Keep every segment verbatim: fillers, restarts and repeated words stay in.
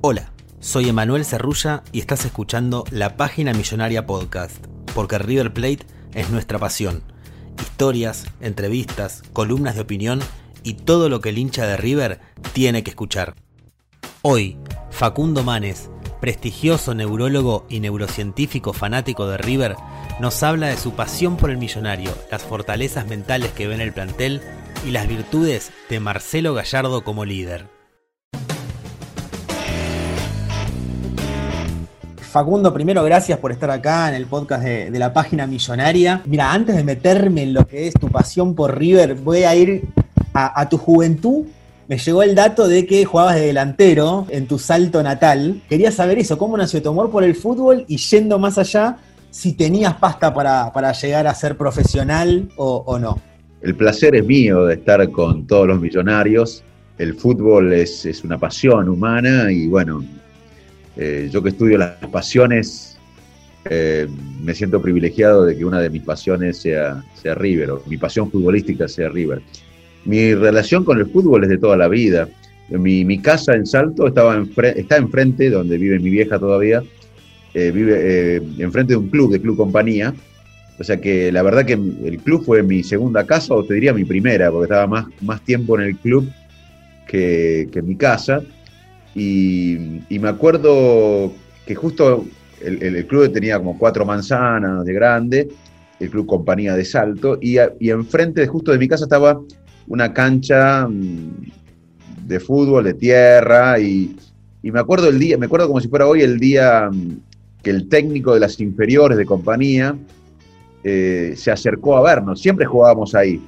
Hola, soy Emanuel Cerrulla y estás escuchando La Página Millonaria Podcast, porque River Plate es nuestra pasión. Historias, entrevistas, columnas de opinión y todo lo que el hincha de River tiene que escuchar. Hoy, Facundo Manes, prestigioso neurólogo y neurocientífico fanático de River, nos habla de su pasión por el millonario, las fortalezas mentales que ve en el plantel y las virtudes de Marcelo Gallardo como líder. Facundo, primero, gracias por estar acá en el podcast de, de La Página Millonaria. Mira, antes de meterme en lo que es tu pasión por River, voy a ir a, a tu juventud. Me llegó el dato de que jugabas de delantero en tu Salto natal. Quería saber eso, cómo nació tu amor por el fútbol y, yendo más allá, si tenías pasta para, para llegar a ser profesional o, o no. El placer es mío de estar con todos los millonarios. El fútbol es, es una pasión humana y, bueno... Eh, yo que estudio las pasiones, eh, me siento privilegiado de que una de mis pasiones sea, sea River, o mi pasión futbolística sea River. Mi relación con el fútbol es de toda la vida. Mi, mi casa en Salto estaba enfre- está enfrente, donde vive mi vieja todavía, eh, vive eh, enfrente de un club, de Club Compañía. O sea que la verdad que el club fue mi segunda casa, o te diría mi primera, porque estaba más, más tiempo en el club que, que en mi casa. Y, y me acuerdo que justo el, el, el club tenía como cuatro manzanas de grande, el Club Compañía de Salto, y, a, y enfrente justo de mi casa estaba una cancha de fútbol, de tierra, y, y me acuerdo el día, me acuerdo como si fuera hoy el día que el técnico de las inferiores de Compañía eh, se acercó a vernos. Siempre jugábamos ahí,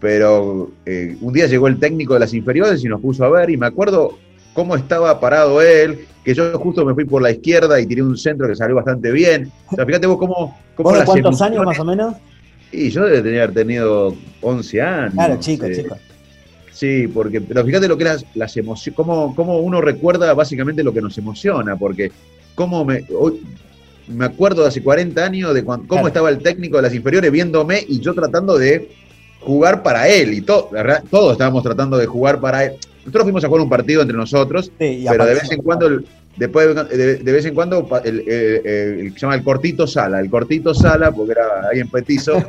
pero eh, un día llegó el técnico de las inferiores y nos puso a ver, y me acuerdo cómo estaba parado él, que yo justo me fui por la izquierda y tiré un centro que salió bastante bien. O sea, fíjate vos cómo... cómo ¿Vos de cuántos años más o menos? Y yo debe tener tenido once años. Claro, chico, eh. chico. Sí, porque, pero fíjate lo que las, las emociones, cómo, cómo uno recuerda básicamente lo que nos emociona, porque cómo me... Hoy, me acuerdo de hace cuarenta años de cuando, cómo claro. Estaba el técnico de las inferiores viéndome y yo tratando de jugar para él, y to, todos estábamos tratando de jugar para él. Nosotros fuimos a jugar un partido entre nosotros, sí, pero de vez en cuando, después de, de vez en cuando, el que se llama el cortito Sala, el cortito Sala, porque era ahí en Petizo,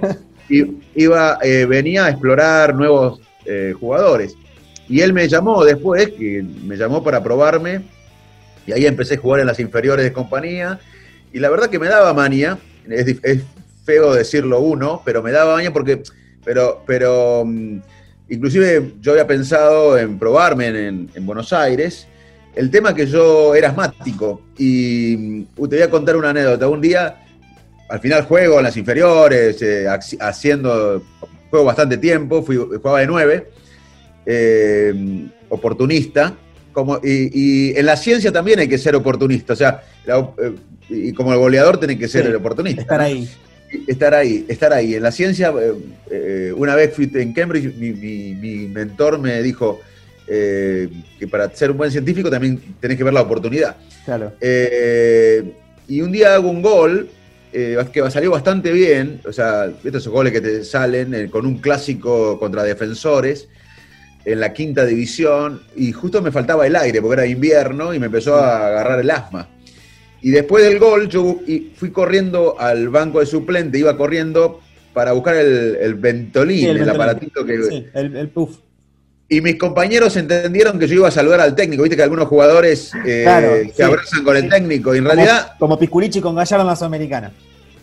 iba, eh, venía a explorar nuevos eh, jugadores. Y él me llamó después, que me llamó para probarme, y ahí empecé a jugar en las inferiores de Compañía, y la verdad que me daba manía, es, es feo decirlo uno, pero me daba manía porque, pero, pero... Inclusive yo había pensado en probarme en, en Buenos Aires. El tema es que yo era asmático y uh, te voy a contar una anécdota. Un día, al final juego en las inferiores, eh, haciendo juego bastante tiempo, fui, jugaba de nueve, eh, oportunista. Como, y, y en la ciencia también hay que ser oportunista. O sea, la, y como el goleador tiene que ser sí, el oportunista. Estar ahí. Estar ahí, estar ahí. En la ciencia, eh, una vez fui en Cambridge, mi, mi, mi mentor me dijo eh, que para ser un buen científico también tenés que ver la oportunidad. Claro. Eh, y un día hago un gol eh, que salió bastante bien, o sea, estos goles que te salen eh, con un clásico contra Defensores en la quinta división, y justo me faltaba el aire porque era invierno y me empezó a agarrar el asma. Y después del gol, yo fui corriendo al banco de suplente, iba corriendo para buscar el, el Ventolin, sí, el, el Ventolin. Aparatito que... Sí, el, el puff. Y mis compañeros entendieron que yo iba a saludar al técnico. Viste que algunos jugadores eh, claro, se sí, abrazan con sí. el técnico, y en como, realidad... Como Piculichi con Gallardo en la Sudamericana.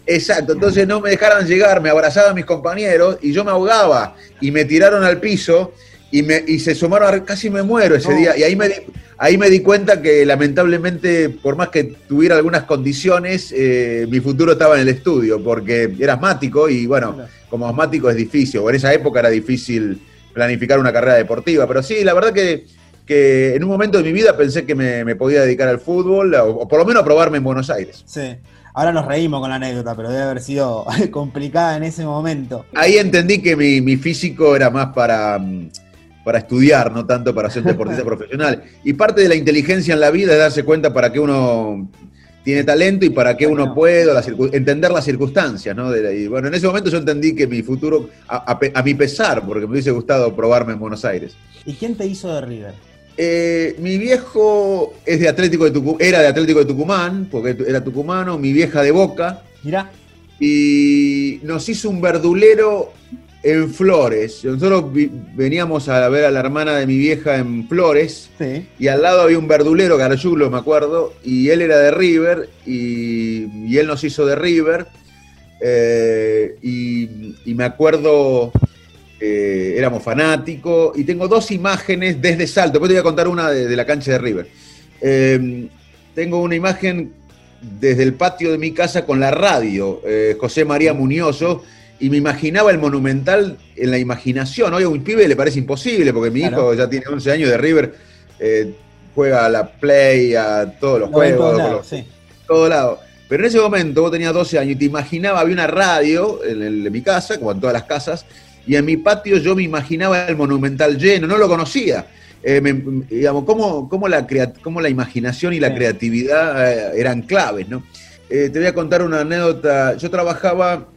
Exacto, entonces no me dejaron llegar, me abrazaban mis compañeros, y yo me ahogaba, y me tiraron al piso, y, me, y se sumaron, casi me muero ese no. día, y ahí me, di, ahí me di cuenta que lamentablemente, por más que tuviera algunas condiciones, eh, mi futuro estaba en el estudio, porque era asmático, y bueno, como asmático es difícil, o en esa época era difícil planificar una carrera deportiva, pero sí, la verdad que, que en un momento de mi vida pensé que me, me podía dedicar al fútbol, o, o por lo menos a probarme en Buenos Aires. Sí. Ahora nos reímos con la anécdota, pero debe haber sido complicada en ese momento. Ahí entendí que mi, mi físico era más para, para estudiar, no tanto para ser deportista profesional. Y parte de la inteligencia en la vida es darse cuenta para qué uno tiene talento y para qué bueno. uno puede, la entender las circunstancias, ¿no? De la, y bueno, en ese momento yo entendí que mi futuro, a, a, a mi pesar, porque me hubiese gustado probarme en Buenos Aires. ¿Y quién te hizo de River? Eh, mi viejo es de Atlético de Tucumán, era de Atlético de Tucumán, porque era tucumano, mi vieja de Boca. Mirá. Y nos hizo un verdulero en Flores. Nosotros veníamos a ver a la hermana de mi vieja en Flores, sí. Y al lado había un verdulero, Garayulo, me acuerdo, y él era de River, y, y él nos hizo de River. Eh, y, y me acuerdo... Eh, éramos fanáticos, y tengo dos imágenes desde Salto, después te voy a contar una de, de la cancha de River. Eh, tengo una imagen desde el patio de mi casa con la radio, eh, José María Munioso, y me imaginaba el Monumental en la imaginación. Hoy a un pibe le parece imposible, porque mi claro. hijo ya tiene once años de River, eh, juega a la Play, a todos los no, juegos, todo lado, los, sí. todo lado. Pero en ese momento vos tenías doce años y te imaginaba, había una radio en, el, en mi casa, como en todas las casas, y en mi patio yo me imaginaba el Monumental lleno, no lo conocía. Eh, me, digamos, cómo, cómo, la crea, cómo la imaginación y la Bien. creatividad eh, eran claves, ¿no? Eh, te voy a contar una anécdota. Yo trabajaba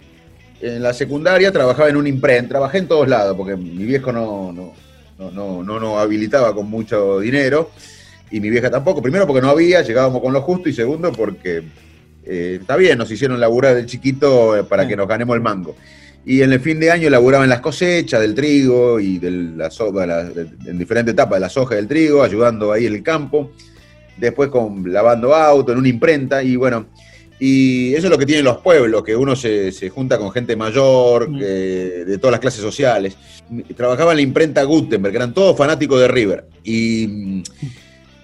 en la secundaria, trabajaba en un imprenta, trabajé en todos lados, porque mi viejo no no no, no, no, no habilitaba con mucho dinero, y mi vieja tampoco. Primero porque no había, llegábamos con lo justo, y segundo porque eh, está bien, nos hicieron laburar del chiquito para Bien. que nos ganemos el mango. Y en el fin de año laburaba en las cosechas del trigo y de la soja, la, de, en diferentes etapas de la soja del trigo, ayudando ahí en el campo, después con, lavando auto en una imprenta, y bueno, y eso es lo que tienen los pueblos, que uno se, se junta con gente mayor, que, de todas las clases sociales. Trabajaba en la imprenta Gutenberg, que eran todos fanáticos de River, y...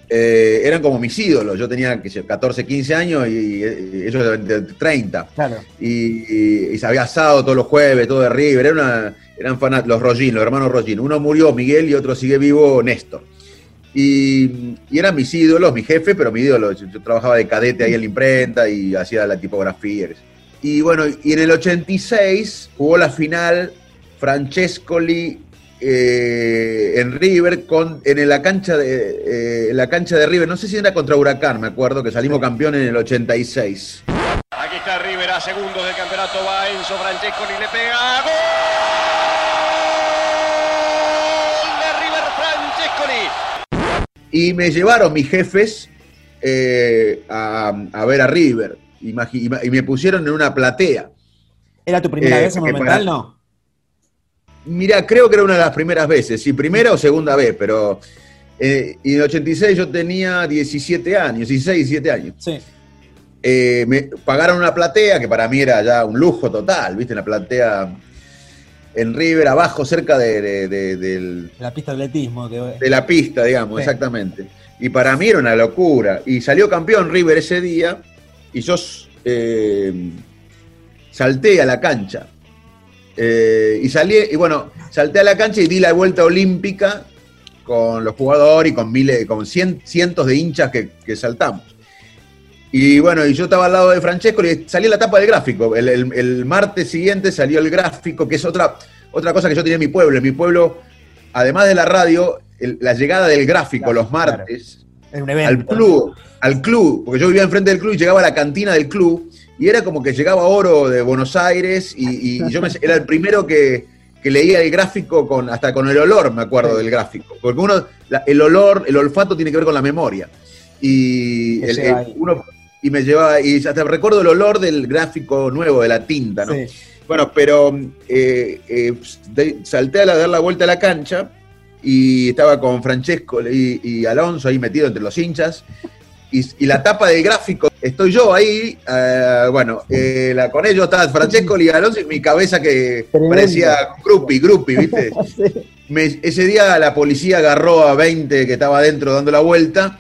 Eh, eran como mis ídolos. Yo tenía catorce, quince años y, y ellos treinta. Claro. Y, y, y se había asado todos los jueves, todo de River. Era una, eran fanat, los Rollín, los hermanos Rollín. Uno murió, Miguel, y otro sigue vivo, Néstor. Y, y eran mis ídolos, mi jefe, pero mi ídolo. Yo, yo trabajaba de cadete ahí en la imprenta y hacía la tipografía. Y bueno, y en el ochenta y seis jugó la final Francescoli. Eh, en River, con, en, la cancha de, eh, en la cancha de River, no sé si era contra Huracán, me acuerdo que salimos campeón en el ochenta y seis. Aquí está River a segundos del campeonato, va Enzo Francescoli, le pega, ¡gol de River Francescoli! Y me llevaron mis jefes eh, a, a ver a River, Imagin y me pusieron en una platea. ¿Era tu primera eh, vez en Monumental, para... no? Mirá, creo que era una de las primeras veces, si primera o segunda vez, pero eh, en el ochenta y seis yo tenía diecisiete años, dieciséis, diecisiete años. Sí. Eh, me pagaron una platea, que para mí era ya un lujo total, ¿viste? Una platea en River, abajo, cerca de... de, de, del, de la pista de atletismo. Que... De la pista, digamos, sí. Exactamente. Y para mí era una locura. Y salió campeón River ese día, y yo eh, salté a la cancha. Eh, y salí, y bueno, salté a la cancha y di la vuelta olímpica con los jugadores y con miles, con cien, cientos de hinchas que, que saltamos. Y bueno, y yo estaba al lado de Francescoli y salió la tapa del gráfico. El, el, el martes siguiente salió el gráfico, que es otra, otra cosa que yo tenía en mi pueblo. En mi pueblo, además de la radio, el, la llegada del gráfico claro, los martes claro. un evento, al club, ¿no? al club, porque yo vivía enfrente del club y llegaba a la cantina del club. Y era como que llegaba oro de Buenos Aires y, y yo me, era el primero que, que leía el gráfico, con hasta con el olor, me acuerdo, del gráfico. Porque uno, la, el olor, el olfato tiene que ver con la memoria. Y, el, el, uno, y me llevaba, y hasta recuerdo el olor del gráfico nuevo, de la tinta, ¿no? Sí. Bueno, pero eh, eh, de, salté a la, dar la vuelta a la cancha y estaba con Francesco y, y Alonso ahí metido entre los hinchas. y, y la tapa del gráfico, estoy yo ahí, eh, bueno, eh, la, con ellos estaba Francescoli, Alonso, y mi cabeza que tremendo. Parecía grupi, grupi, ¿viste? Sí. Me, ese día la policía agarró a veinte que estaba adentro dando la vuelta,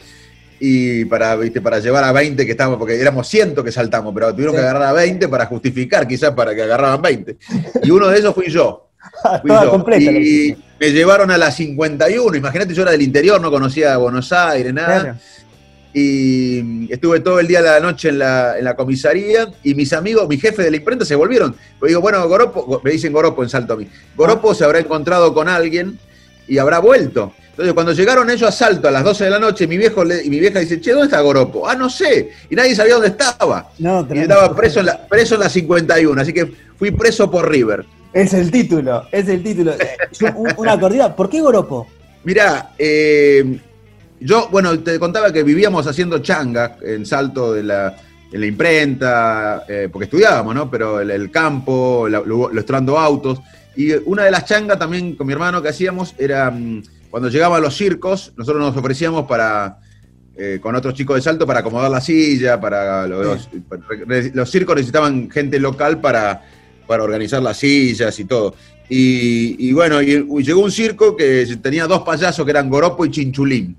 y para, ¿viste? Para llevar a veinte que estábamos, porque éramos cien que saltamos, pero tuvieron sí. que agarrar a veinte para justificar, quizás para que agarraran veinte. Y uno de esos fui yo. Fui yo. Completa, y me llevaron a la cincuenta y uno, imagínate, yo era del interior, no conocía Buenos Aires, nada. Claro. Y estuve todo el día de la noche en la, en la comisaría, y mis amigos, mi jefe de la imprenta se volvieron. Me digo, bueno, Goropo, me dicen Goropo en Salto a mí, Goropo se habrá encontrado con alguien y habrá vuelto. Entonces cuando llegaron ellos a Salto a las doce de la noche, mi viejo le, y mi vieja dice, che, ¿dónde está Goropo? Ah, no sé, y nadie sabía dónde estaba. No, y estaba preso en, la, preso en la cincuenta y uno, así que fui preso por River. Es el título, es el título. Una cordial, ¿por qué Goropo? Mirá, eh... yo, bueno, te contaba que vivíamos haciendo changa en Salto de la, de la imprenta, eh, porque estudiábamos, ¿no? Pero el, el campo, la, lo, lustrando autos. Y una de las changas también con mi hermano que hacíamos era, mmm, cuando llegaban los circos, nosotros nos ofrecíamos para, eh, con otros chicos de Salto, para acomodar la silla, para los, sí. los, los circos necesitaban gente local para, para organizar las sillas y todo. Y, y bueno, y, y llegó un circo que tenía dos payasos que eran Goropo y Chinchulín.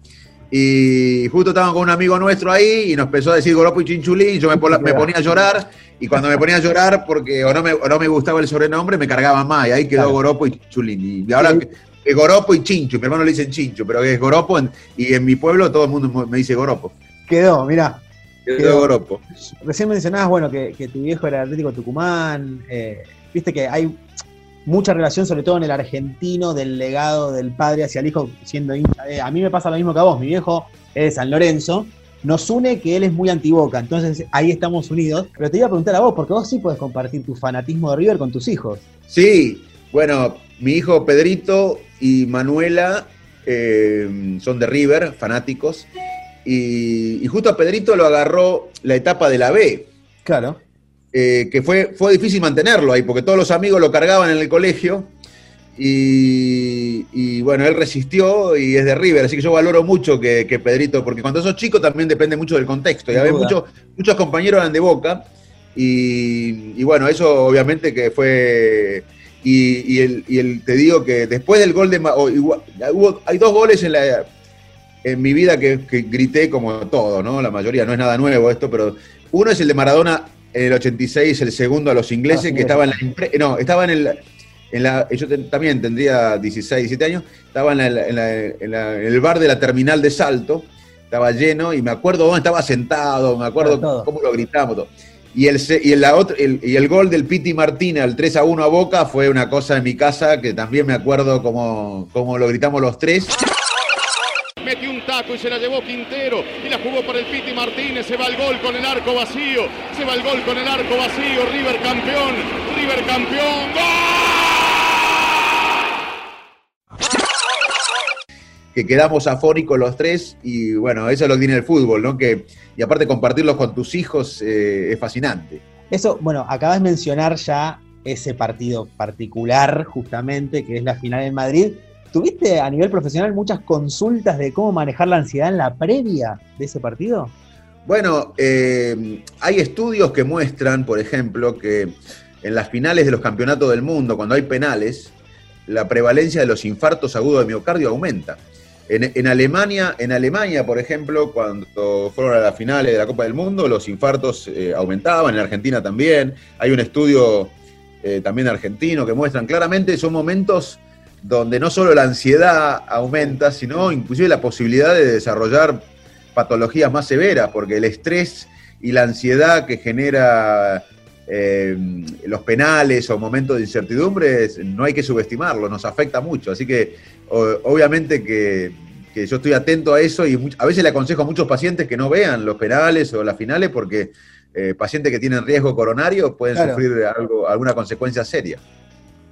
Y justo estábamos con un amigo nuestro ahí y nos empezó a decir Goropo y Chinchulín, yo me, me ponía a llorar, y cuando me ponía a llorar porque o no me, o no me gustaba el sobrenombre, me cargaba más, y ahí quedó claro. Goropo y Chinchulín. Y ahora sí. es Goropo y Chincho, mi hermano le dicen Chincho, pero es Goropo, en, y en mi pueblo todo el mundo me dice Goropo. Quedó, mirá. Quedó, quedó. Goropo. Recién mencionabas, bueno, que, que tu viejo era Atlético Tucumán, eh, viste que hay mucha relación, sobre todo en el argentino, del legado del padre hacia el hijo, siendo hincha. A mí me pasa lo mismo que a vos, mi viejo es de San Lorenzo, nos une que él es muy antiboca, entonces ahí estamos unidos. Pero te iba a preguntar a vos, porque vos sí podés compartir tu fanatismo de River con tus hijos. Sí, bueno, mi hijo Pedrito y Manuela eh, son de River, fanáticos, y, y justo a Pedrito lo agarró la etapa de la B. Claro. Eh, que fue, fue difícil mantenerlo ahí, porque todos los amigos lo cargaban en el colegio, y, y bueno, él resistió y es de River, así que yo valoro mucho que, que Pedrito, porque cuando sos chico también depende mucho del contexto, y a veces muchos, muchos compañeros eran de Boca, y, y bueno, eso obviamente que fue, y, y, el, y el, te digo que después del gol de, oh, igual, hubo, hay dos goles en la... en mi vida que, que grité como todo, ¿no? La mayoría, no es nada nuevo esto, pero uno es el de Maradona, en el ochenta y seis, el segundo a los ingleses, que estaba en la imprenta, no, estaba en, el, en la, yo ten, también tendría dieciséis, diecisiete años, estaba en, la, en, la, en, la, en el bar de la terminal de Salto, estaba lleno, y me acuerdo dónde estaba sentado, me acuerdo cómo lo gritamos, todo. Y, el, y, el, la otra, el, y el gol del Piti Martina, el tres a uno a Boca, fue una cosa en mi casa, que también me acuerdo cómo, cómo lo gritamos los tres. Metió un taco y se la llevó Quintero y la jugó para el Piti Martínez, se va el gol con el arco vacío, se va el gol con el arco vacío, River campeón, River campeón, ¡gol! Que quedamos afónicos los tres y bueno, eso es lo que tiene el fútbol, ¿no? Que, y aparte compartirlos con tus hijos eh, es fascinante. Eso, bueno, acabas de mencionar ya ese partido particular justamente que es la final en Madrid. ¿Tuviste a nivel profesional muchas consultas de cómo manejar la ansiedad en la previa de ese partido? Bueno, eh, hay estudios que muestran, por ejemplo, que en las finales de los campeonatos del mundo, cuando hay penales, la prevalencia de los infartos agudos de miocardio aumenta. En, en, Alemania, en Alemania, por ejemplo, cuando fueron a las finales de la Copa del Mundo, los infartos eh, aumentaban, en Argentina también. Hay un estudio eh, también argentino que muestran claramente son momentos donde no solo la ansiedad aumenta, sino inclusive la posibilidad de desarrollar patologías más severas, porque el estrés y la ansiedad que genera eh, los penales o momentos de incertidumbre, no hay que subestimarlo, nos afecta mucho. Así que o, obviamente que, que yo estoy atento a eso y a veces le aconsejo a muchos pacientes que no vean los penales o las finales porque eh, pacientes que tienen riesgo coronario pueden claro. sufrir algo, alguna consecuencia seria.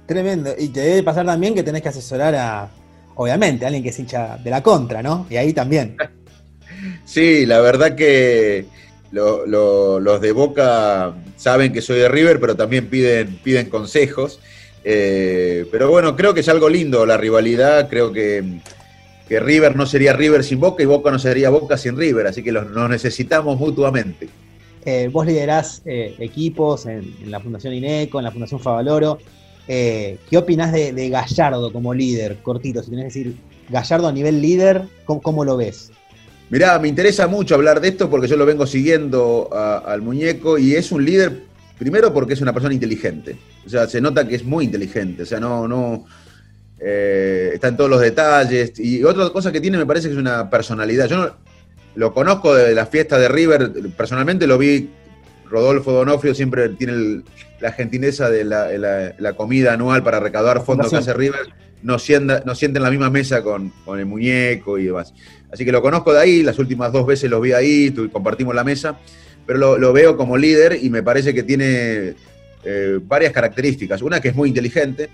Tremendo, y te debe pasar también que tenés que asesorar a, obviamente, a alguien que es hincha de la contra, ¿no? Y ahí también. Sí, la verdad que lo, lo, los de Boca saben que soy de River, pero también piden, piden consejos. Eh, pero bueno, creo que es algo lindo la rivalidad, creo que que River no sería River sin Boca y Boca no sería Boca sin River, así que los, nos necesitamos mutuamente. Eh, vos liderás eh, equipos en, en la Fundación INECO, en la Fundación Favaloro. Eh, ¿Qué opinás de, de Gallardo como líder? Cortito, si tenés que decir Gallardo a nivel líder, ¿cómo, cómo lo ves? Mirá, me interesa mucho hablar de esto porque yo lo vengo siguiendo a, al muñeco y es un líder, primero porque es una persona inteligente. O sea, se nota que es muy inteligente, o sea, no... no Eh, está en todos los detalles. Y otra cosa que tiene, me parece que es una personalidad. Yo no, lo conozco de la fiesta de River, personalmente lo vi. Rodolfo D'Onofrio siempre tiene el, la gentileza de la, la, la comida anual para recaudar fondos que hace River. Nos sienta, nos sienta en la misma mesa con, con el muñeco y demás. Así que lo conozco de ahí, las últimas dos veces los vi ahí, compartimos la mesa. Pero lo, lo veo como líder y me parece que tiene eh, varias características. Una, que es muy inteligente.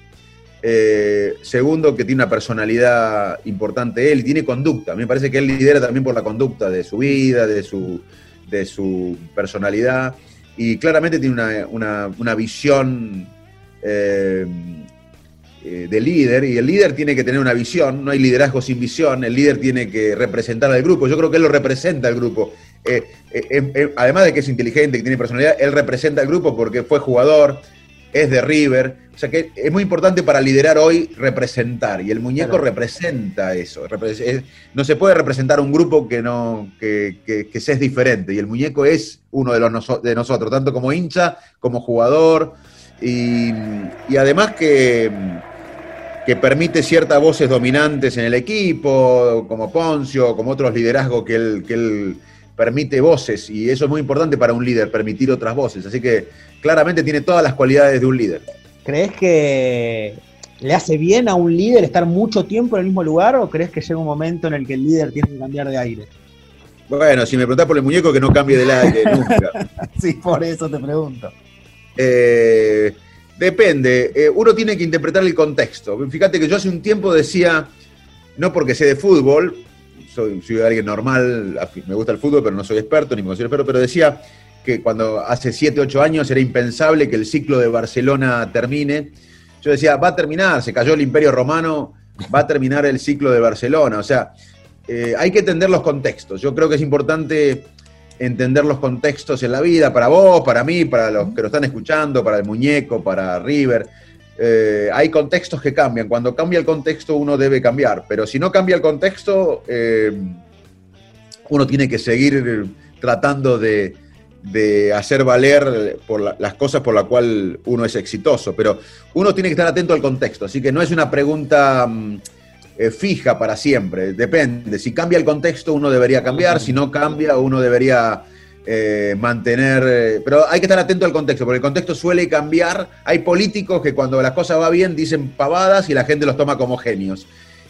Eh, segundo, que tiene una personalidad importante él, y tiene conducta. A mí me parece que él lidera también por la conducta de su vida, de su, de su personalidad, y claramente tiene una, una, una visión eh, eh, de líder, y el líder tiene que tener una visión, no hay liderazgo sin visión, el líder tiene que representar al grupo, yo creo que él lo representa al grupo. Eh, eh, eh, además de que es inteligente, que tiene personalidad, él representa al grupo porque fue jugador, es de River, o sea que es muy importante para liderar hoy representar, y el muñeco claro. representa eso, no se puede representar un grupo que no que, que, que se es diferente, y el muñeco es uno de, los, de nosotros, tanto como hincha, como jugador, y, y además que, que permite ciertas voces dominantes en el equipo, como Ponzio, como otros liderazgos que él... Que él permite voces, y eso es muy importante para un líder, permitir otras voces, así que claramente tiene todas las cualidades de un líder. ¿Crees que le hace bien a un líder estar mucho tiempo en el mismo lugar, o crees que llega un momento en el que el líder tiene que cambiar de aire? Bueno, si me preguntás por el muñeco, que no cambie de aire nunca. Sí, por eso te pregunto. Eh, depende, eh, uno tiene que interpretar el contexto. Fíjate que yo hace un tiempo decía, no porque sé de fútbol, Soy, soy alguien normal, me gusta el fútbol, pero no soy experto, ni me considero experto, pero decía que cuando hace siete, ocho años era impensable que el ciclo de Barcelona termine. Yo decía, va a terminar, se cayó el Imperio Romano, va a terminar el ciclo de Barcelona. O sea, eh, hay que entender los contextos. Yo creo que es importante entender los contextos en la vida, para vos, para mí, para los que lo están escuchando, para el muñeco, para River. Eh, hay contextos que cambian, cuando cambia el contexto uno debe cambiar, pero si no cambia el contexto, eh, uno tiene que seguir tratando de, de hacer valer por la, las cosas por las cuales uno es exitoso, pero uno tiene que estar atento al contexto, así que no es una pregunta eh, fija para siempre, depende, si cambia el contexto uno debería cambiar, si no cambia uno debería... Eh, mantener, eh, pero hay que estar atento al contexto, porque el contexto suele cambiar. Hay políticos que cuando las cosas van bien dicen pavadas y la gente los toma como genios,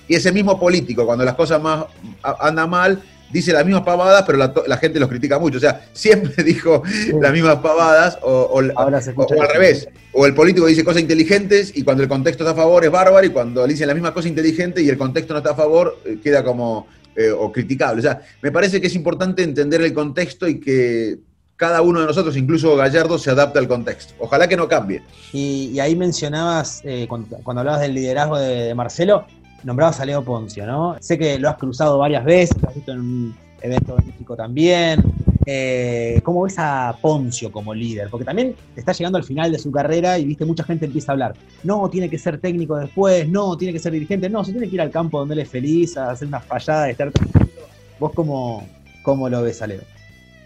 y ese mismo político cuando las cosas más andan mal dice las mismas pavadas, pero la, la gente los critica mucho, o sea, siempre dijo sí. las mismas pavadas o, o, Ahora se escucha o, o al revés, o el político dice cosas inteligentes y cuando el contexto está a favor es bárbaro, y cuando le dicen la misma cosa inteligente y el contexto no está a favor queda como... Eh, o criticable. O sea, me parece que es importante entender el contexto y que cada uno de nosotros, incluso Gallardo, se adapte al contexto. Ojalá que no cambie. Y, y ahí mencionabas, eh, cuando, cuando hablabas del liderazgo de, de Marcelo, nombrabas a Leo Ponzio, ¿no? Sé que lo has cruzado varias veces, lo has visto en un evento benéfico también. Eh, ¿Cómo ves a Ponzio como líder? Porque también está llegando al final de su carrera y viste, mucha gente empieza a hablar, no, tiene que ser técnico después, no, tiene que ser dirigente, no, se tiene que ir al campo donde él es feliz, a hacer una fallada, de estar tranquilo. ¿Vos cómo, cómo lo ves a Leo?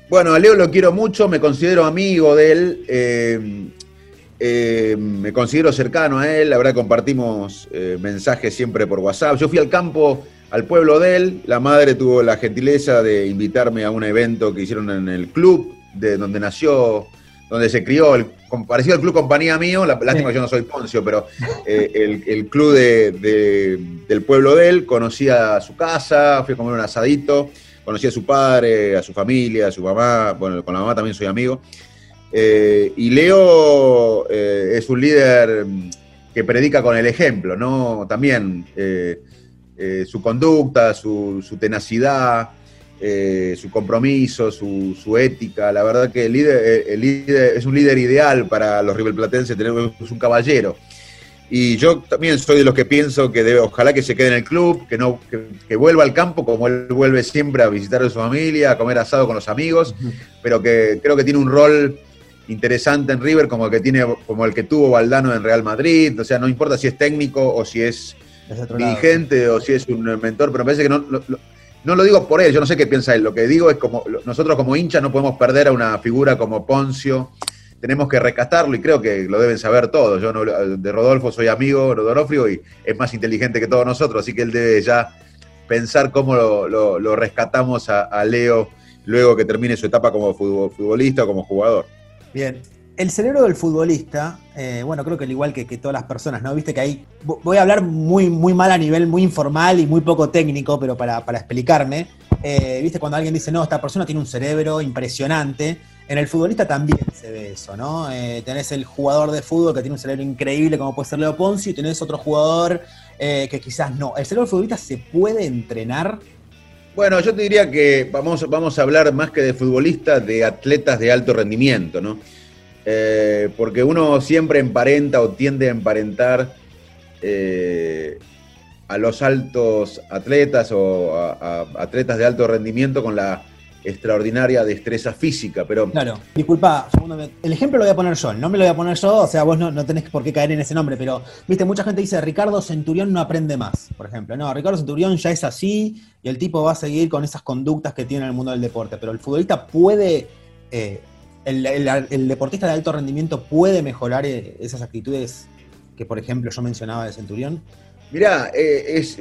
Bueno, a Leo lo quiero mucho, me considero amigo de él, eh, eh, me considero cercano a él, la verdad compartimos eh, mensajes siempre por WhatsApp. Yo fui al campo... al pueblo de él, la madre tuvo la gentileza de invitarme a un evento que hicieron en el club, de donde nació, donde se crió, el, parecido al Club Compañía mío, la, lástima que yo no soy Ponzio, pero eh, el, el club de, de, del pueblo de él, conocí a su casa, fui a comer un asadito, conocí a su padre, a su familia, a su mamá, bueno, con la mamá también soy amigo, eh, y Leo eh, es un líder que predica con el ejemplo, ¿no? También... Eh, Eh, su conducta, su, su tenacidad, eh, su compromiso, su, su ética. La verdad que el líder, el líder es un líder ideal para los riverplatenses, es un caballero. Y yo también soy de los que pienso que debe, ojalá que se quede en el club, que no que, que vuelva al campo, como él vuelve siempre a visitar a su familia, a comer asado con los amigos, uh-huh. pero que creo que tiene un rol interesante en River como el que tiene como el que tuvo Valdano en Real Madrid. O sea, no importa si es técnico o si es dirigente o si es un mentor, pero me parece que no lo, no lo digo por él, yo no sé qué piensa él, lo que digo es como nosotros como hinchas no podemos perder a una figura como Ponzio, tenemos que rescatarlo y creo que lo deben saber todos. Yo no, de Rodolfo soy amigo, D'Onofrio, y es más inteligente que todos nosotros, así que él debe ya pensar cómo lo, lo, lo rescatamos a, a Leo luego que termine su etapa como futbolista o como jugador. Bien. El cerebro del futbolista, eh, bueno, creo que al igual que, que todas las personas, ¿no? Viste que ahí, voy a hablar muy, muy mal a nivel muy informal y muy poco técnico, pero para, para explicarme, eh, viste cuando alguien dice, no, esta persona tiene un cerebro impresionante, en el futbolista también se ve eso, ¿no? Eh, tenés el jugador de fútbol que tiene un cerebro increíble como puede ser Leo Ponzio, y tenés otro jugador eh, que quizás no. ¿El cerebro del futbolista se puede entrenar? Bueno, yo te diría que vamos, vamos a hablar más que de futbolistas, de atletas de alto rendimiento, ¿no? Eh, porque uno siempre emparenta o tiende a emparentar eh, a los altos atletas o a, a atletas de alto rendimiento con la extraordinaria destreza física, pero... Claro, disculpa, segundo, el ejemplo lo voy a poner yo, el nombre lo voy a poner yo, o sea, vos no, no tenés por qué caer en ese nombre, pero, viste, mucha gente dice, Ricardo Centurión no aprende más, por ejemplo, no, Ricardo Centurión ya es así, y el tipo va a seguir con esas conductas que tiene en el mundo del deporte, pero el futbolista puede, eh, el, el, el deportista de alto rendimiento puede mejorar esas actitudes que, por ejemplo, yo mencionaba de Centurión. Mirá, eh, es,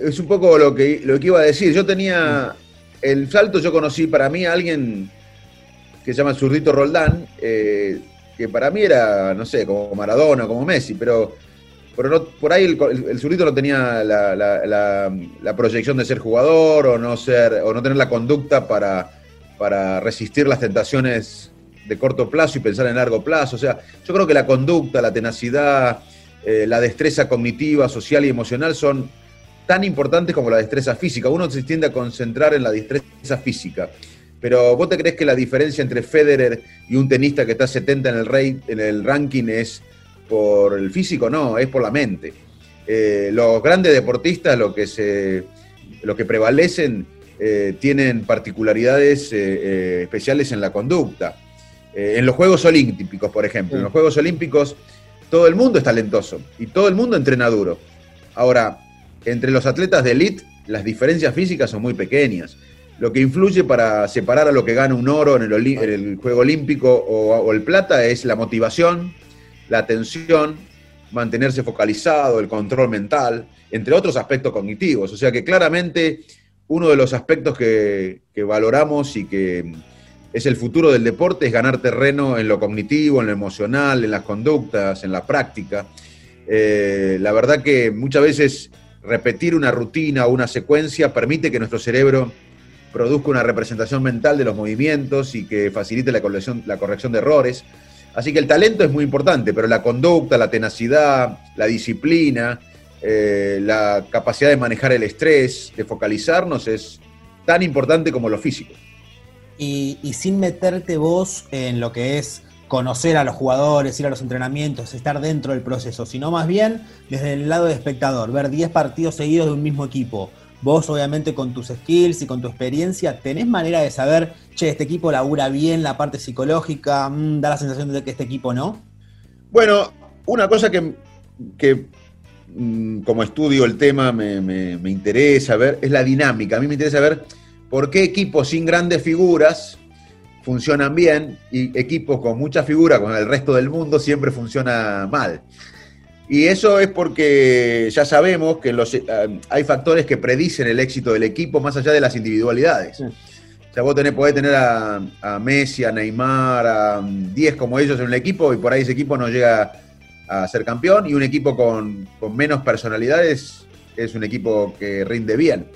es un poco lo que, lo que iba a decir, yo tenía... Sí. El salto yo conocí para mí a alguien que se llama Zurdito Roldán, eh, que para mí era, no sé, como Maradona, como Messi, pero, pero no, por ahí el, el, el Zurdito no tenía la, la, la, la proyección de ser jugador o no ser o no tener la conducta para, para resistir las tentaciones de corto plazo y pensar en largo plazo. O sea, yo creo que la conducta, la tenacidad, eh, la destreza cognitiva, social y emocional son... tan importantes como la destreza física. Uno se tiende a concentrar en la destreza física. Pero ¿vos te crees que la diferencia entre Federer y un tenista que está setenta en el, rate, en el ranking es por el físico? No, es por la mente. Eh, los grandes deportistas, los que, se, los que prevalecen, eh, tienen particularidades eh, eh, especiales en la conducta. Eh, en los Juegos Olímpicos, por ejemplo. Sí. En los Juegos Olímpicos todo el mundo es talentoso y todo el mundo entrena duro. Ahora, entre los atletas de elite, las diferencias físicas son muy pequeñas. Lo que influye para separar a lo que gana un oro en el, oli- en el Juego Olímpico o, o el plata es la motivación, la atención, mantenerse focalizado, el control mental, entre otros aspectos cognitivos. O sea que claramente uno de los aspectos que, que valoramos y que es el futuro del deporte es ganar terreno en lo cognitivo, en lo emocional, en las conductas, en la práctica. Eh, la verdad que muchas veces... repetir una rutina o una secuencia permite que nuestro cerebro produzca una representación mental de los movimientos y que facilite la corrección, la corrección de errores. Así que el talento es muy importante, pero la conducta, la tenacidad, la disciplina, eh, la capacidad de manejar el estrés, de focalizarnos, es tan importante como lo físico. Y, y sin meterte vos en lo que es... conocer a los jugadores, ir a los entrenamientos, estar dentro del proceso, sino más bien desde el lado de espectador, ver diez partidos seguidos de un mismo equipo. Vos obviamente con tus skills y con tu experiencia tenés manera de saber, che, este equipo labura bien la parte psicológica, mmm, da la sensación de que este equipo no. Bueno, una cosa que, que mmm, como estudio el tema me, me, me interesa ver es la dinámica. A mí me interesa ver por qué equipos sin grandes figuras funcionan bien, y equipos con mucha figura, con el resto del mundo, siempre funciona mal. Y eso es porque ya sabemos que los, hay factores que predicen el éxito del equipo más allá de las individualidades. Sí. O sea, vos tenés, podés tener a, a Messi, a Neymar, a diez como ellos en un equipo, y por ahí ese equipo no llega a ser campeón, y un equipo con, con menos personalidades es un equipo que rinde bien.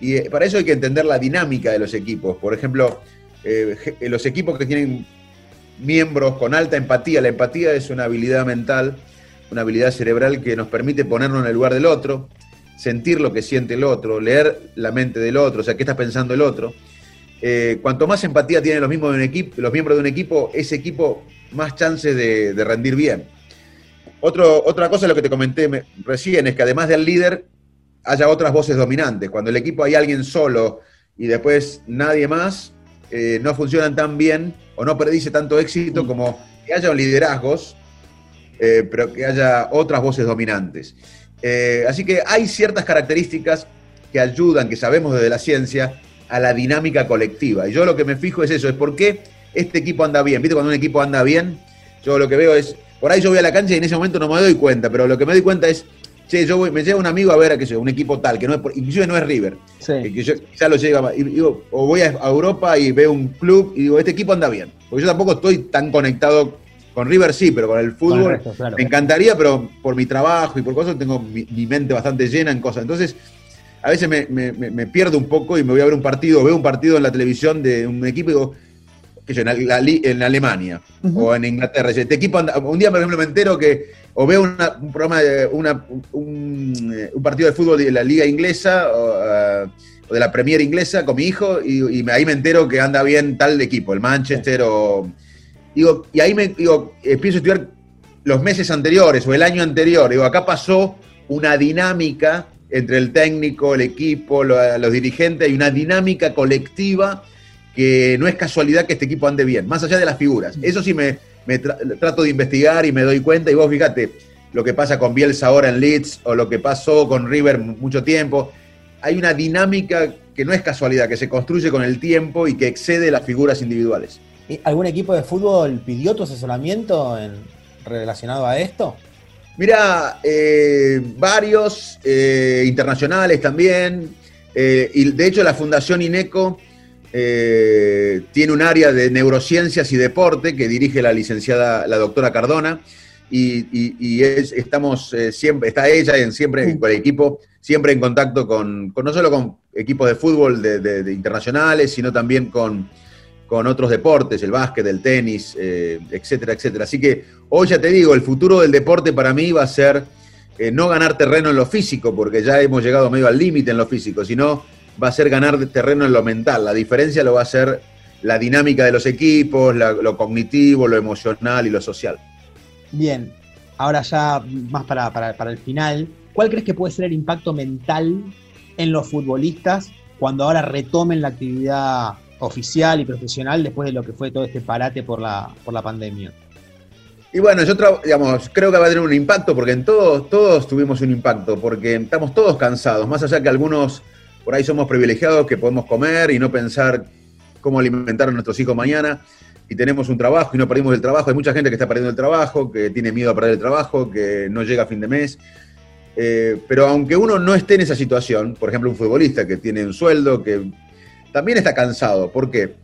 Y para eso hay que entender la dinámica de los equipos. Por ejemplo... Eh, los equipos que tienen miembros con alta empatía, la empatía es una habilidad mental, una habilidad cerebral que nos permite ponernos en el lugar del otro, sentir lo que siente el otro, leer la mente del otro, o sea, qué está pensando el otro. Eh, cuanto más empatía tienen los, mismos de un equipo, los miembros de un equipo, ese equipo más chances de, de rendir bien. Otro, otra cosa de lo que te comenté me, recién es que además del líder haya otras voces dominantes. Cuando el equipo hay alguien solo y después nadie más, eh, no funcionan tan bien o no predice tanto éxito como que haya liderazgos, eh, pero que haya otras voces dominantes. Eh, así que hay ciertas características que ayudan, que sabemos desde la ciencia, a la dinámica colectiva. Y yo lo que me fijo es eso, es por qué este equipo anda bien. ¿Viste? Cuando un equipo anda bien, yo lo que veo es, por ahí yo voy a la cancha y en ese momento no me doy cuenta, pero lo que me doy cuenta es, che, yo voy, me lleva un amigo a ver a qué sé, un equipo tal, que no es, inclusive no es River, sí. que yo, quizá lo llega, y digo, o voy a Europa y veo un club y digo, este equipo anda bien. Porque yo tampoco estoy tan conectado con River, sí, pero con el fútbol con el resto, claro, me encantaría, pero por mi trabajo y por cosas tengo mi, mi mente bastante llena en cosas. Entonces, a veces me, me, me pierdo un poco y me voy a ver un partido, veo un partido en la televisión de un equipo y digo, que yo, en, la, en Alemania uh-huh. o en Inglaterra. Este equipo anda, un día, por ejemplo, me entero que o veo una, un programa de una, un, un partido de fútbol de la liga inglesa o, uh, o de la Premier inglesa con mi hijo y, y ahí me entero que anda bien tal equipo, el Manchester sí. o digo y ahí me digo empiezo a estudiar los meses anteriores o el año anterior. Digo, acá pasó una dinámica entre el técnico, el equipo, lo, los dirigentes, hay una dinámica colectiva que no es casualidad que este equipo ande bien, más allá de las figuras. Eso sí me, me tra- trato de investigar y me doy cuenta, y vos fíjate lo que pasa con Bielsa ahora en Leeds, o lo que pasó con River mucho tiempo. Hay una dinámica que no es casualidad, que se construye con el tiempo y que excede las figuras individuales. ¿Algún equipo de fútbol pidió tu asesoramiento en, relacionado a esto? Mirá, eh, varios, eh, internacionales también, eh, y de hecho la Fundación INECO Eh, tiene un área de neurociencias y deporte que dirige la licenciada, la doctora Cardona, y, y, y es, estamos eh, siempre, está ella en, siempre con el equipo, siempre en contacto con, con no solo con equipos de fútbol de, de, de internacionales, sino también con, con otros deportes, el básquet, el tenis, eh, etcétera, etcétera. Así que hoy ya te digo, el futuro del deporte para mí va a ser eh, no ganar terreno en lo físico, porque ya hemos llegado medio al límite en lo físico, sino va a ser ganar terreno en lo mental. La diferencia lo va a hacer la dinámica de los equipos, la, lo cognitivo, lo emocional y lo social. Bien, ahora ya más para, para, para el final, ¿cuál crees que puede ser el impacto mental en los futbolistas cuando ahora retomen la actividad oficial y profesional después de lo que fue todo este parate por la, por la pandemia? Y bueno, yo tra- digamos, creo que va a tener un impacto, porque en todos, todos tuvimos un impacto, porque estamos todos cansados, más allá que algunos... Por ahí somos privilegiados que podemos comer y no pensar cómo alimentar a nuestros hijos mañana, y tenemos un trabajo y no perdimos el trabajo. Hay mucha gente que está perdiendo el trabajo, que tiene miedo a perder el trabajo, que no llega a fin de mes. Eh, pero aunque uno no esté en esa situación, por ejemplo un futbolista que tiene un sueldo, que también está cansado. ¿Por qué?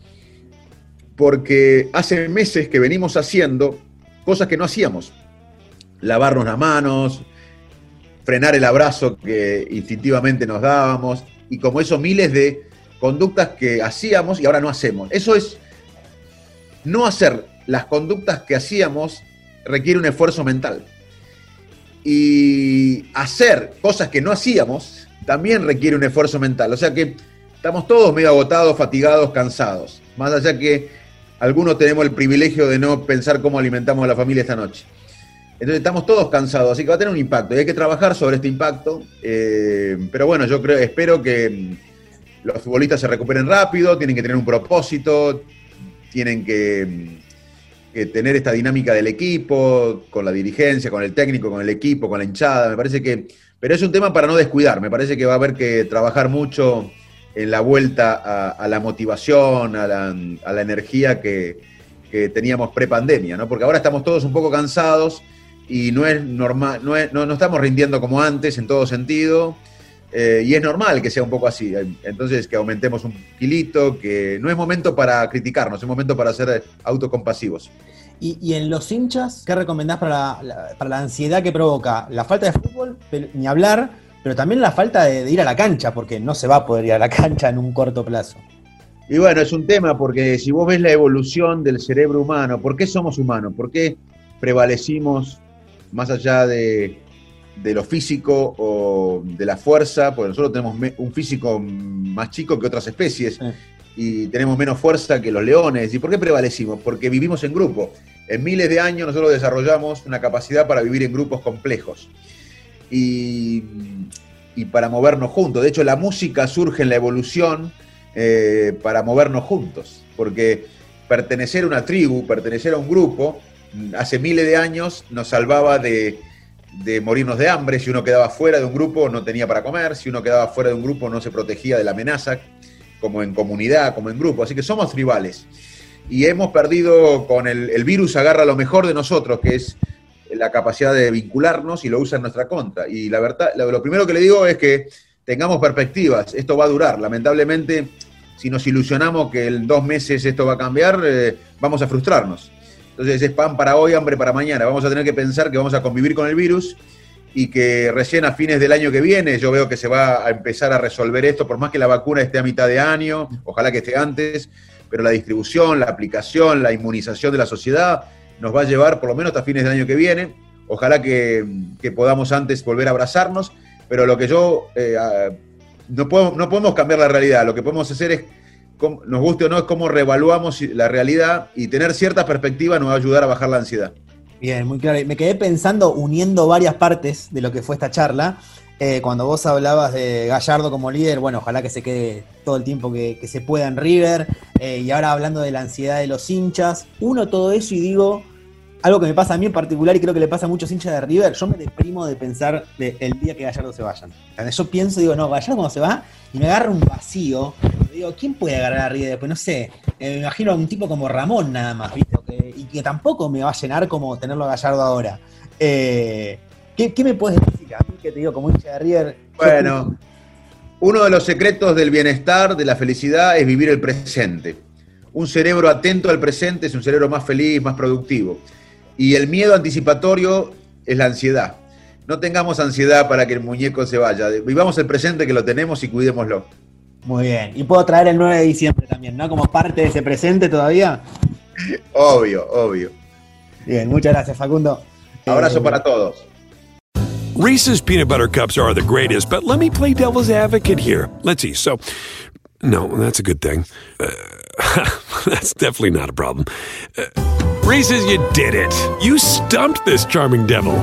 Porque hace meses que venimos haciendo cosas que no hacíamos. Lavarnos las manos, frenar el abrazo que instintivamente nos dábamos, y como eso miles de conductas que hacíamos y ahora no hacemos. Eso es, no hacer las conductas que hacíamos requiere un esfuerzo mental. Y hacer cosas que no hacíamos también requiere un esfuerzo mental. O sea que estamos todos medio agotados, fatigados, cansados. Más allá que algunos tenemos el privilegio de no pensar cómo alimentamos a la familia esta noche. Entonces estamos todos cansados, así que va a tener un impacto y hay que trabajar sobre este impacto. Eh, pero bueno, yo creo, espero que los futbolistas se recuperen rápido, tienen que tener un propósito, tienen que, que tener esta dinámica del equipo, con la dirigencia, con el técnico, con el equipo, con la hinchada. Me parece que, pero es un tema para no descuidar. Me parece que va a haber que trabajar mucho en la vuelta a, a la motivación, a la, a la energía que, que teníamos prepandemia, ¿no? Porque ahora estamos todos un poco cansados. Y no es normal, no, es, no, no estamos rindiendo como antes en todo sentido, eh, y es normal que sea un poco así. Entonces, que aumentemos un kilito, que no es momento para criticarnos, es momento para ser autocompasivos. Y, y en los hinchas, ¿qué recomendás para la, para la ansiedad que provoca? La falta de fútbol, pero, ni hablar, pero también la falta de, de ir a la cancha, porque no se va a poder ir a la cancha en un corto plazo. Y bueno, es un tema, porque si vos ves la evolución del cerebro humano, ¿por qué somos humanos? ¿Por qué prevalecimos más allá de, de lo físico o de la fuerza? Porque nosotros tenemos me, un físico más chico que otras especies, sí, y tenemos menos fuerza que los leones. ¿Y por qué prevalecimos? Porque vivimos en grupo. En miles de años nosotros desarrollamos una capacidad para vivir en grupos complejos y, y para movernos juntos. De hecho, la música surge en la evolución eh, para movernos juntos, porque pertenecer a una tribu, pertenecer a un grupo, hace miles de años nos salvaba de, de morirnos de hambre. Si uno quedaba fuera de un grupo no tenía para comer, si uno quedaba fuera de un grupo no se protegía de la amenaza, como en comunidad, como en grupo. Así que somos tribales. Y hemos perdido, con el, el virus agarra lo mejor de nosotros, que es la capacidad de vincularnos, y lo usa en nuestra contra. Y la verdad, lo primero que le digo es que tengamos perspectivas, esto va a durar. Lamentablemente, si nos ilusionamos que en dos meses esto va a cambiar, eh, vamos a frustrarnos. Entonces es pan para hoy, hambre para mañana. Vamos a tener que pensar que vamos a convivir con el virus y que recién a fines del año que viene yo veo que se va a empezar a resolver esto, por más que la vacuna esté a mitad de año, ojalá que esté antes, pero la distribución, la aplicación, la inmunización de la sociedad nos va a llevar por lo menos hasta fines del año que viene. Ojalá que, que podamos antes volver a abrazarnos, pero lo que yo... Eh, no, puedo, no podemos cambiar la realidad, lo que podemos hacer es, nos guste o no, es cómo reevaluamos la realidad, y tener cierta perspectiva nos va a ayudar a bajar la ansiedad. Bien, muy claro. Me quedé pensando, uniendo varias partes de lo que fue esta charla, eh, cuando vos hablabas de Gallardo como líder, bueno, ojalá que se quede todo el tiempo que, que se pueda en River, eh, y ahora hablando de la ansiedad de los hinchas, uno todo eso y digo, algo que me pasa a mí en particular y creo que le pasa a muchos hinchas de River, yo me deprimo de pensar de el día que Gallardo se vaya. Yo pienso, digo, no, Gallardo cuando se va, y me agarra un vacío, digo, ¿quién puede agarrar a River después? No sé, eh, me imagino a un tipo como Ramón nada más, ¿viste? Que, y que tampoco me va a llenar como tenerlo a Gallardo ahora. Eh, ¿qué, ¿Qué me puedes decir a mí que te digo como hincha de River? Bueno, uno de los secretos del bienestar, de la felicidad, es vivir el presente. Un cerebro atento al presente es un cerebro más feliz, más productivo. Y el miedo anticipatorio es la ansiedad. No tengamos ansiedad para que el muñeco se vaya. Vivamos el presente que lo tenemos y cuidémoslo. Muy bien. Y puedo traer el nueve de diciembre también, ¿no? Como parte de ese presente todavía. Obvio, obvio. Bien, muchas gracias, Facundo. Abrazo eh, para todos. Reese's peanut butter cups are the greatest, but let me play devil's advocate here. Let's see. So, no, that's a good thing. Uh, that's definitely not a problem. Uh, Reese's, you did it. You stumped this charming devil.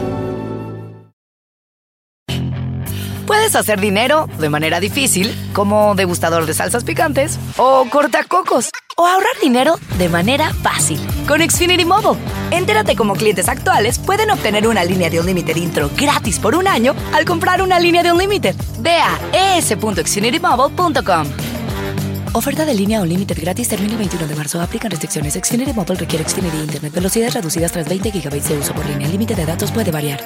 Puedes hacer dinero de manera difícil, como degustador de salsas picantes, o cortacocos, o ahorrar dinero de manera fácil con Xfinity Mobile. Entérate cómo clientes actuales pueden obtener una línea de Unlimited intro gratis por un año al comprar una línea de Unlimited. Ve a e s punto xfinity mobile punto com. Oferta de línea Unlimited gratis termina el veintiuno de marzo. Aplican restricciones. Xfinity Mobile requiere Xfinity Internet. Velocidades reducidas tras veinte gigabytes de uso por línea. El límite de datos puede variar.